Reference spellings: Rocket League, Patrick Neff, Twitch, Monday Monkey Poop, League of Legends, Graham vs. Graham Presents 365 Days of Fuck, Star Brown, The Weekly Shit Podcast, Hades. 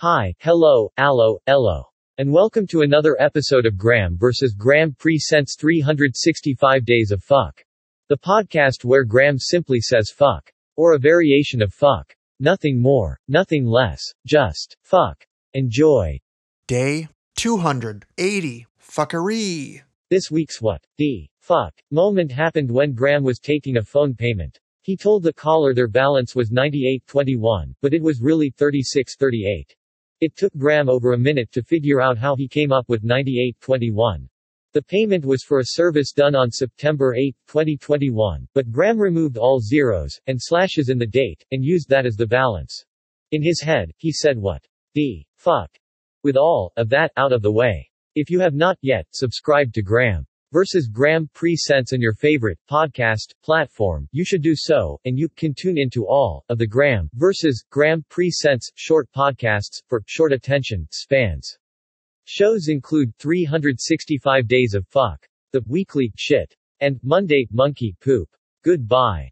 Hi, hello, allo, ello. And welcome to another episode of Graham vs. Graham Presents 365 Days of Fuck. The podcast where Graham simply says fuck. Or a variation of fuck. Nothing more, nothing less, just fuck. Enjoy. Day 280. Fuckery. This week's what the fuck moment happened when Graham was taking a phone payment. He told the caller their balance was $98.21, but it was really $36.38. It took Graham over a minute to figure out how he came up with $98.21. The payment was for a service done on September 8, 2021, but Graham removed all zeros and slashes in the date, and used that as the balance. In his head, he said what the fuck. With all of that out of the way. If you have not yet, subscribe to Graham vs. Graham Presents and your favorite podcast platform, you should do so, and you can tune into all of the Graham vs. Graham Presents short podcasts for short attention spans. Shows include 365 Days of Fuck, The Weekly Shit, and Monday Monkey Poop. Goodbye.